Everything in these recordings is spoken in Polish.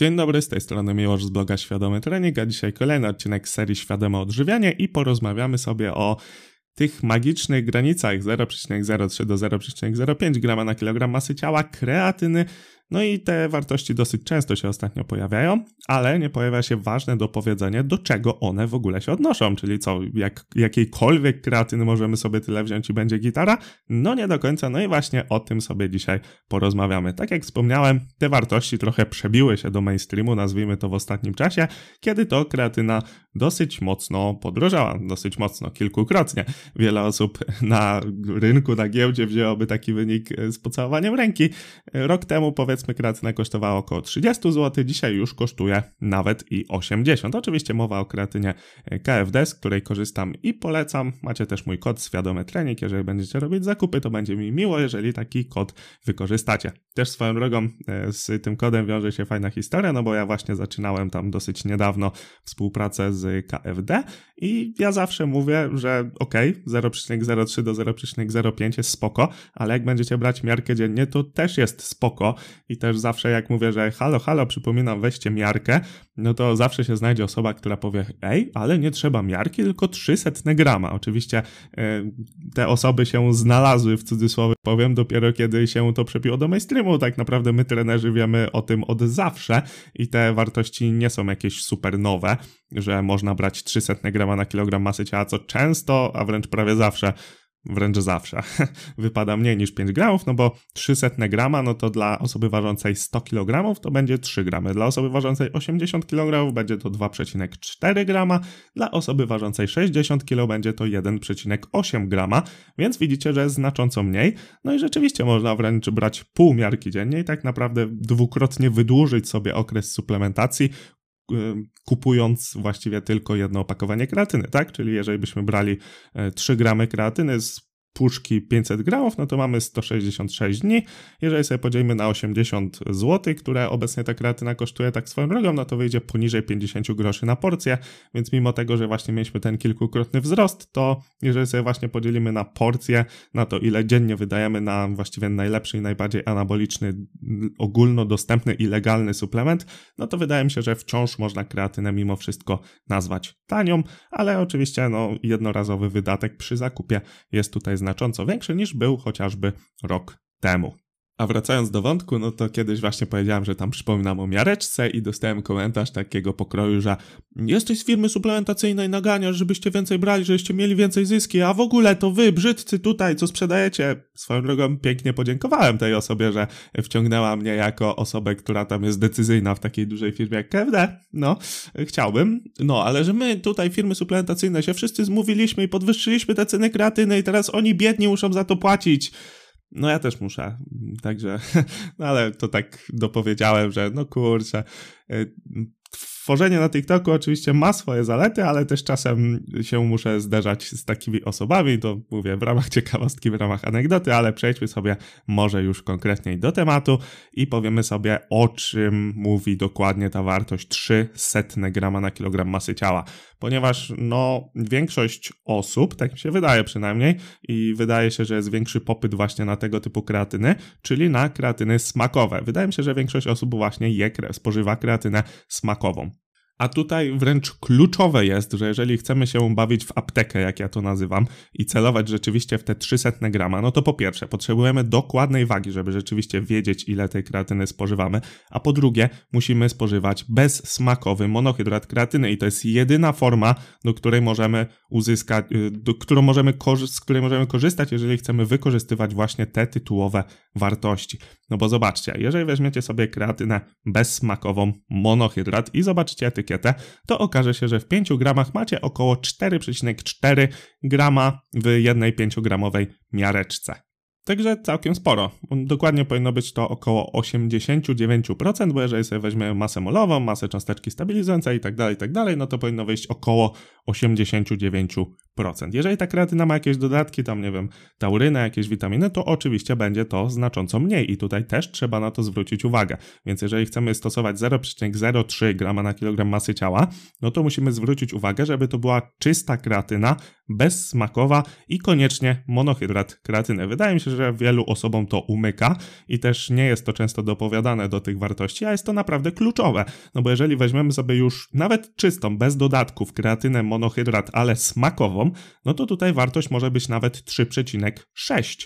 Dzień dobry, z tej strony Miłosz z bloga Świadomy Trening, a dzisiaj kolejny odcinek serii Świadome Odżywianie i porozmawiamy sobie o tych magicznych granicach 0,03 do 0,05 grama na kilogram masy ciała, kreatyny, no i te wartości dosyć często się ostatnio pojawiają, ale nie pojawia się ważne dopowiedzenie, do czego one w ogóle się odnoszą, czyli co, jakiejkolwiek kreatyny możemy sobie tyle wziąć i będzie gitara? No nie do końca, no i właśnie o tym sobie dzisiaj porozmawiamy. Tak jak wspomniałem, te wartości trochę przebiły się do mainstreamu, nazwijmy to w ostatnim czasie, kiedy to kreatyna dosyć mocno podrożała, dosyć mocno, kilkukrotnie. Wiele osób na rynku, na giełdzie wzięłoby taki wynik z pocałowaniem ręki. Rok temu powiedzmy kreatyna kosztowała około 30 zł, dzisiaj już kosztuje nawet i 80. Oczywiście mowa o kreatynie KFD, z której korzystam i polecam. Macie też mój kod Świadomy Trening, jeżeli będziecie robić zakupy, to będzie mi miło, jeżeli taki kod wykorzystacie. Też swoją drogą z tym kodem wiąże się fajna historia, no bo ja właśnie zaczynałem tam dosyć niedawno współpracę z KFD i ja zawsze mówię, że okej, 0,03 do 0,05 jest spoko, ale jak będziecie brać miarkę dziennie, to też jest spoko i też zawsze jak mówię, że halo, przypominam, weźcie miarkę, no to zawsze się znajdzie osoba, która powie, ej, ale nie trzeba miarki, tylko 0,03 grama. Oczywiście te osoby się znalazły, w cudzysłowie powiem, dopiero kiedy się to przepiło do mainstreamu. Tak naprawdę my trenerzy wiemy o tym od zawsze i te wartości nie są jakieś super nowe, że można brać 0,03 grama na kilogram masy ciała, co często, a wręcz prawie zawsze, wypada mniej niż 5 gramów, no bo 0,03 grama, no to dla osoby ważącej 100 kg to będzie 3 gramy, dla osoby ważącej 80 kg będzie to 2,4 grama, dla osoby ważącej 60 kg będzie to 1,8 grama, więc widzicie, że znacząco mniej, no i rzeczywiście można wręcz brać pół miarki dziennie i tak naprawdę dwukrotnie wydłużyć sobie okres suplementacji, kupując właściwie tylko jedno opakowanie kreatyny, tak? Czyli jeżeli byśmy brali 3 gramy kreatyny z puszki 500 gramów, no to mamy 166 dni. Jeżeli sobie podzielimy na 80 zł, które obecnie ta kreatyna kosztuje tak swoją drogą, no to wyjdzie poniżej 50 groszy na porcję, więc mimo tego, że właśnie mieliśmy ten kilkukrotny wzrost, to jeżeli sobie właśnie podzielimy na porcję, na to ile dziennie wydajemy na właściwie najlepszy i najbardziej anaboliczny, ogólnodostępny i legalny suplement, no to wydaje mi się, że wciąż można kreatynę mimo wszystko nazwać tanią, ale oczywiście no jednorazowy wydatek przy zakupie jest tutaj znacząco większy niż był chociażby rok temu. A wracając do wątku, no to kiedyś właśnie powiedziałem, że tam przypominam o miareczce i dostałem komentarz takiego pokroju, że jesteś z firmy suplementacyjnej, naganiasz, żebyście więcej brali, żebyście mieli więcej zyski, a w ogóle to wy, brzydcy tutaj, co sprzedajecie. Swoją drogą pięknie podziękowałem tej osobie, że wciągnęła mnie jako osobę, która tam jest decyzyjna w takiej dużej firmie jak KFD. No, chciałbym. No, ale że my tutaj firmy suplementacyjne się wszyscy zmówiliśmy i podwyższyliśmy te ceny kreatyny i teraz oni biedni muszą za to płacić. No ja też muszę, także, no ale to tak dopowiedziałem, że no kurczę, tworzenie na TikToku oczywiście ma swoje zalety, ale też czasem się muszę zderzać z takimi osobami, to mówię w ramach ciekawostki, w ramach anegdoty, ale przejdźmy sobie może już konkretniej do tematu i powiemy sobie, o czym mówi dokładnie ta wartość 0,03 grama na kilogram masy ciała, ponieważ no większość osób, tak mi się wydaje przynajmniej, i wydaje się, że jest większy popyt właśnie na tego typu kreatyny, czyli na kreatyny smakowe. Wydaje mi się, że większość osób właśnie spożywa kreatynę smakową. A tutaj wręcz kluczowe jest, że jeżeli chcemy się bawić w aptekę, jak ja to nazywam, i celować rzeczywiście w te 0,03 grama, no to po pierwsze potrzebujemy dokładnej wagi, żeby rzeczywiście wiedzieć, ile tej kreatyny spożywamy, a po drugie musimy spożywać bezsmakowy monohydrat kreatyny i to jest jedyna forma, do której możemy uzyskać, z której możemy korzystać, jeżeli chcemy wykorzystywać właśnie te tytułowe wartości. No bo zobaczcie, jeżeli weźmiecie sobie kreatynę bezsmakową, monohydrat i zobaczycie etykietę, to okaże się, że w 5 gramach macie około 4,4 grama w jednej 5-gramowej miareczce. Także całkiem sporo. Dokładnie powinno być to około 89%, bo jeżeli sobie weźmiemy masę molową, masę cząsteczki stabilizującej i tak dalej, no to powinno wyjść około 89%. Jeżeli ta kreatyna ma jakieś dodatki, tam nie wiem, taurynę, jakieś witaminy, to oczywiście będzie to znacząco mniej i tutaj też trzeba na to zwrócić uwagę. Więc jeżeli chcemy stosować 0,03 grama na kilogram masy ciała, no to musimy zwrócić uwagę, żeby to była czysta kreatyna, bezsmakowa i koniecznie monohydrat kreatyny. Wydaje mi się, że wielu osobom to umyka i też nie jest to często dopowiadane do tych wartości, a jest to naprawdę kluczowe, no bo jeżeli weźmiemy sobie już nawet czystą, bez dodatków, kreatynę, monohydrat, ale smakową, no to tutaj wartość może być nawet 3,6,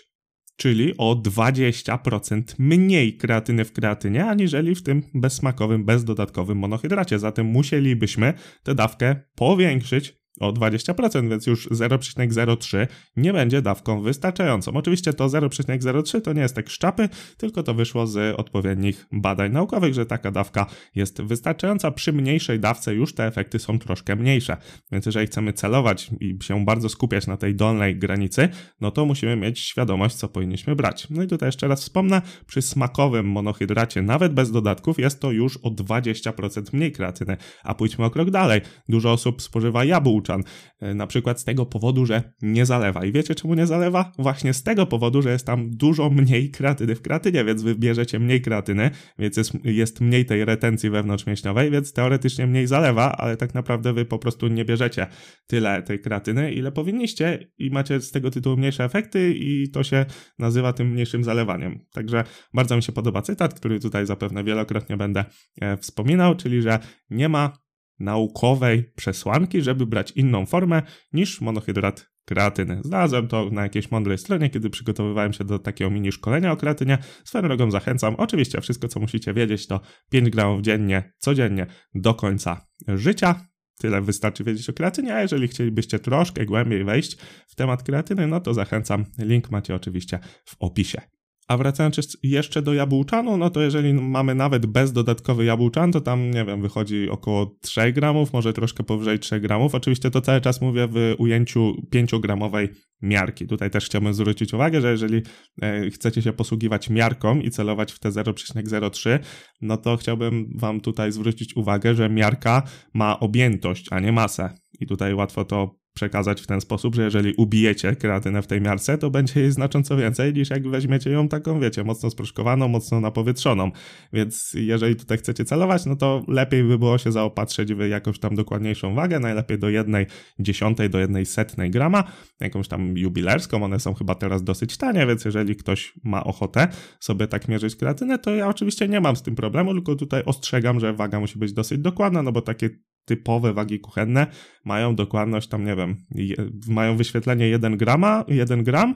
czyli o 20% mniej kreatyny w kreatynie, aniżeli w tym bezsmakowym, bezdodatkowym monohydracie. Zatem musielibyśmy tę dawkę powiększyć o 20%, więc już 0,03 nie będzie dawką wystarczającą. Oczywiście to 0,03 to nie jest tak szczapy, tylko to wyszło z odpowiednich badań naukowych, że taka dawka jest wystarczająca. Przy mniejszej dawce już te efekty są troszkę mniejsze. Więc jeżeli chcemy celować i się bardzo skupiać na tej dolnej granicy, no to musimy mieć świadomość, co powinniśmy brać. No i tutaj jeszcze raz wspomnę, przy smakowym monohydracie, nawet bez dodatków, jest to już o 20% mniej kreatyny. A pójdźmy o krok dalej. Dużo osób spożywa jabłka, na przykład z tego powodu, że nie zalewa. I wiecie, czemu nie zalewa? Właśnie z tego powodu, że jest tam dużo mniej kreatyny w kreatynie, więc wy bierzecie mniej kreatyny, więc jest mniej tej retencji wewnątrzmięśniowej, więc teoretycznie mniej zalewa, ale tak naprawdę wy po prostu nie bierzecie tyle tej kreatyny, ile powinniście i macie z tego tytułu mniejsze efekty i to się nazywa tym mniejszym zalewaniem. Także bardzo mi się podoba cytat, który tutaj zapewne wielokrotnie będę wspominał, czyli że nie ma naukowej przesłanki, żeby brać inną formę niż monohydrat kreatyny. Znalazłem to na jakiejś mądrej stronie, kiedy przygotowywałem się do takiego mini szkolenia o kreatynie. Swoją drogą zachęcam. Oczywiście wszystko, co musicie wiedzieć, to 5 gramów dziennie, codziennie do końca życia. Tyle wystarczy wiedzieć o kreatynie, a jeżeli chcielibyście troszkę głębiej wejść w temat kreatyny, no to zachęcam. Link macie oczywiście w opisie. A wracając jeszcze do jabłczanu, no to jeżeli mamy nawet bezdodatkowy jabłczan, to tam, nie wiem, wychodzi około 3 gramów, może troszkę powyżej 3 gramów. Oczywiście to cały czas mówię w ujęciu 5-gramowej miarki. Tutaj też chciałbym zwrócić uwagę, że jeżeli chcecie się posługiwać miarką i celować w te 0,03, no to chciałbym wam tutaj zwrócić uwagę, że miarka ma objętość, a nie masę. I tutaj łatwo to przekazać w ten sposób, że jeżeli ubijecie kreatynę w tej miarce, to będzie jej znacząco więcej niż jak weźmiecie ją taką, wiecie, mocno sproszkowaną, mocno napowietrzoną. Więc jeżeli tutaj chcecie celować, no to lepiej by było się zaopatrzyć w jakąś tam dokładniejszą wagę, najlepiej do 1/10, do 1/100 grama, jakąś tam jubilerską, one są chyba teraz dosyć tanie, więc jeżeli ktoś ma ochotę sobie tak mierzyć kreatynę, to ja oczywiście nie mam z tym problemu, tylko tutaj ostrzegam, że waga musi być dosyć dokładna, no bo takie typowe wagi kuchenne mają dokładność tam, nie wiem, mają wyświetlenie 1 gram,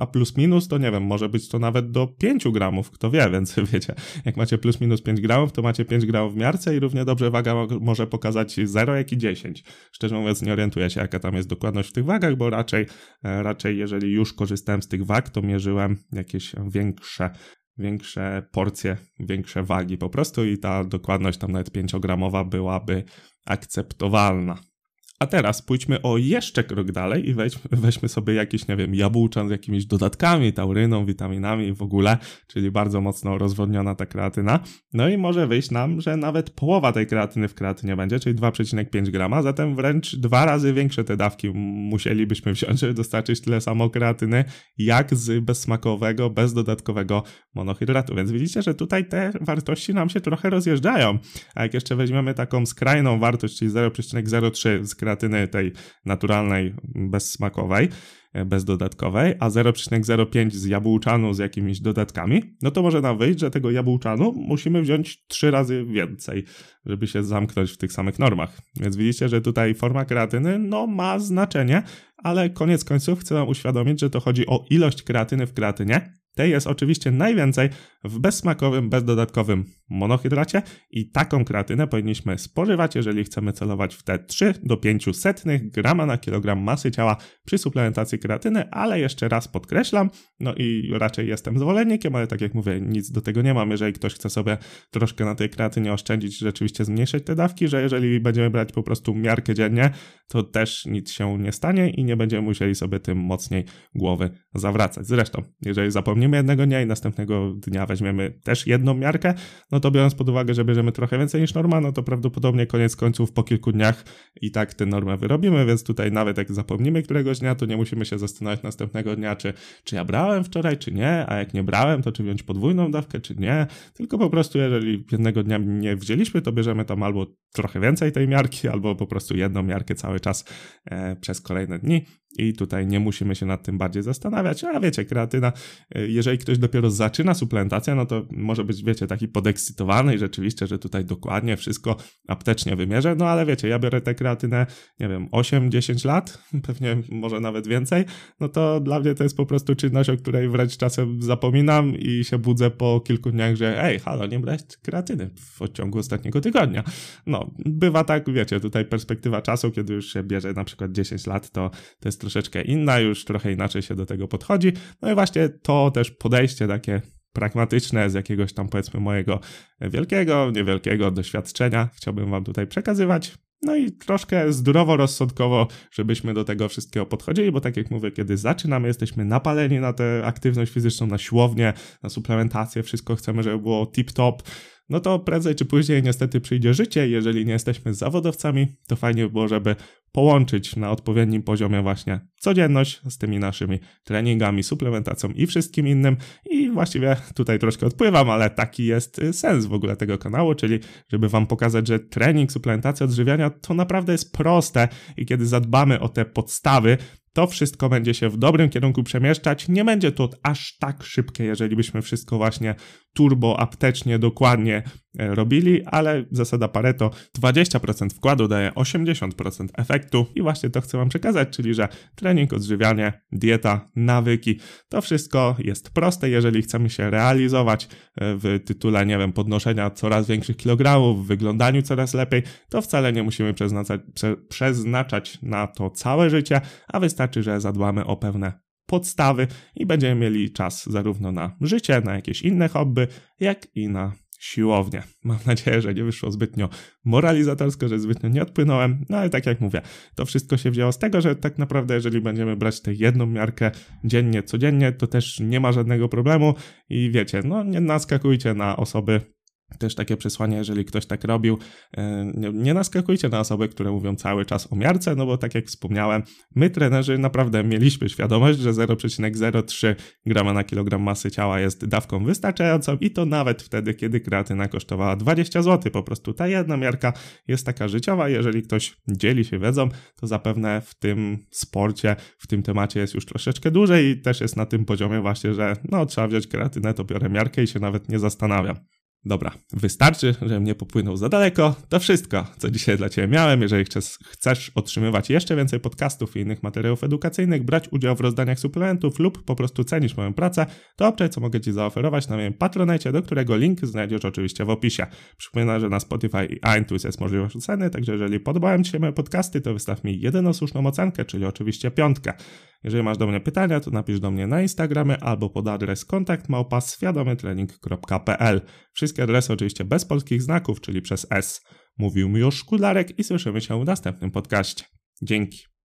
a plus minus to, nie wiem, może być to nawet do 5 gramów, kto wie, więc wiecie, jak macie plus minus 5 gramów, to macie 5 gramów w miarce i równie dobrze waga może pokazać 0, jak i 10. Szczerze mówiąc nie orientuję się, jaka tam jest dokładność w tych wagach, bo raczej jeżeli już korzystałem z tych wag, to mierzyłem jakieś większe porcje, większe wagi po prostu i ta dokładność tam nawet 5-gramowa byłaby akceptowalna. A teraz pójdźmy o jeszcze krok dalej i weźmy sobie jakiś, nie wiem, jabłczan z jakimiś dodatkami, tauryną, witaminami i w ogóle, czyli bardzo mocno rozwodniona ta kreatyna. No i może wyjść nam, że nawet połowa tej kreatyny w kreatynie będzie, czyli 2,5 grama, zatem wręcz 2 razy większe te dawki musielibyśmy wziąć, żeby dostarczyć tyle samo kreatyny, jak z bezsmakowego, bezdodatkowego monohydratu. Więc widzicie, że tutaj te wartości nam się trochę rozjeżdżają. A jak jeszcze weźmiemy taką skrajną wartość, czyli 0,03 z kreatyny tej naturalnej, bezsmakowej, bezdodatkowej, a 0,05 z jabłczanu z jakimiś dodatkami, no to może nam wyjść, że tego jabłczanu musimy wziąć 3 razy więcej, żeby się zamknąć w tych samych normach. Więc widzicie, że tutaj forma kreatyny no ma znaczenie, ale koniec końców chcę wam uświadomić, że to chodzi o ilość kreatyny w kreatynie. Tej jest oczywiście najwięcej w bezsmakowym, bezdodatkowym monohydracie i taką kreatynę powinniśmy spożywać, jeżeli chcemy celować w te 3 do 500 grama na kilogram masy ciała przy suplementacji kreatyny, ale jeszcze raz podkreślam, no i raczej jestem zwolennikiem, ale tak jak mówię, nic do tego nie mam, jeżeli ktoś chce sobie troszkę na tej kreatynie oszczędzić, rzeczywiście zmniejszyć te dawki, że jeżeli będziemy brać po prostu miarkę dziennie, to też nic się nie stanie i nie będziemy musieli sobie tym mocniej głowy zawracać. Zresztą, jeżeli zapomnimy jednego dnia i następnego dnia weźmiemy też jedną miarkę, no to biorąc pod uwagę, że bierzemy trochę więcej niż norma, no to prawdopodobnie koniec końców po kilku dniach i tak tę normę wyrobimy, więc tutaj nawet jak zapomnimy któregoś dnia, to nie musimy się zastanawiać następnego dnia, czy ja brałem wczoraj, czy nie, a jak nie brałem, to czy wziąć podwójną dawkę, czy nie, tylko po prostu jeżeli jednego dnia nie wzięliśmy, to bierzemy tam albo trochę więcej tej miarki, albo po prostu jedną miarkę cały czas przez kolejne dni I tutaj nie musimy się nad tym bardziej zastanawiać, a wiecie, kreatyna, jeżeli ktoś dopiero zaczyna suplementację, no to może być, wiecie, taki podekscytowany i rzeczywiście, że tutaj dokładnie wszystko aptecznie wymierzę, no ale wiecie, ja biorę tę kreatynę, nie wiem, 8-10 lat, pewnie może nawet więcej, no to dla mnie to jest po prostu czynność, o której wręcz czasem zapominam i się budzę po kilku dniach, że ej, halo, nie brać kreatyny w odciągu ostatniego tygodnia. No, bywa tak, wiecie, tutaj perspektywa czasu, kiedy już się bierze na przykład 10 lat, to jest troszeczkę inna, już trochę inaczej się do tego podchodzi. No i właśnie to też podejście takie pragmatyczne z jakiegoś tam, powiedzmy, mojego wielkiego, niewielkiego doświadczenia chciałbym wam tutaj przekazywać. No i troszkę zdroworozsądkowo, żebyśmy do tego wszystkiego podchodzili, bo tak jak mówię, kiedy zaczynamy, jesteśmy napaleni na tę aktywność fizyczną, na siłownię, na suplementację, wszystko chcemy, żeby było tip-top. No to prędzej czy później niestety przyjdzie życie. Jeżeli nie jesteśmy zawodowcami, to fajnie by było, żeby połączyć na odpowiednim poziomie właśnie codzienność z tymi naszymi treningami, suplementacją i wszystkim innym. I właściwie tutaj troszkę odpływam, ale taki jest sens w ogóle tego kanału, czyli żeby wam pokazać, że trening, suplementacja, odżywiania to naprawdę jest proste i kiedy zadbamy o te podstawy, to wszystko będzie się w dobrym kierunku przemieszczać. Nie będzie to aż tak szybkie, jeżeli byśmy wszystko właśnie turbo, aptecznie, dokładnie robili, ale zasada Pareto, 20% wkładu daje 80% efektu i właśnie to chcę wam przekazać, czyli że trening, odżywianie, dieta, nawyki, to wszystko jest proste, jeżeli chcemy się realizować w tytule, nie wiem, podnoszenia coraz większych kilogramów, w wyglądaniu coraz lepiej, to wcale nie musimy przeznaczać na to całe życie, a wystarczy, że zadbamy o pewne podstawy i będziemy mieli czas zarówno na życie, na jakieś inne hobby, jak i na siłownię. Mam nadzieję, że nie wyszło zbytnio moralizatorsko, że zbytnio nie odpłynąłem, no ale tak jak mówię, to wszystko się wzięło z tego, że tak naprawdę jeżeli będziemy brać tę jedną miarkę dziennie, codziennie, to też nie ma żadnego problemu i wiecie, no nie naskakujcie na osoby, też takie przesłanie, jeżeli ktoś tak robił, nie naskakujcie na osoby, które mówią cały czas o miarce, no bo tak jak wspomniałem, my trenerzy naprawdę mieliśmy świadomość, że 0,03 grama na kilogram masy ciała jest dawką wystarczającą i to nawet wtedy, kiedy kreatyna kosztowała 20 zł, po prostu ta jedna miarka jest taka życiowa, jeżeli ktoś dzieli się wiedzą, to zapewne w tym sporcie, w tym temacie jest już troszeczkę dłużej i też jest na tym poziomie właśnie, że no trzeba wziąć kreatynę, to biorę miarkę i się nawet nie zastanawiam. Dobra, wystarczy, żebym nie popłynął za daleko. To wszystko, co dzisiaj dla ciebie miałem. Jeżeli chcesz otrzymywać jeszcze więcej podcastów i innych materiałów edukacyjnych, brać udział w rozdaniach suplementów lub po prostu cenisz moją pracę, to obczaj, co mogę ci zaoferować na moim Patronite, do którego link znajdziesz oczywiście w opisie. Przypominam, że na Spotify i iTunes jest możliwość oceny, także jeżeli podobałem ci się moje podcasty, to wystaw mi jedyną słuszną ocenkę, czyli oczywiście 5. Jeżeli masz do mnie pytania, to napisz do mnie na Instagramie albo pod adres kontakt@świadomytrening.pl. Wszystkie adresy oczywiście bez polskich znaków, czyli przez S. Mówił mi już Kularek i słyszymy się w następnym podcaście. Dzięki.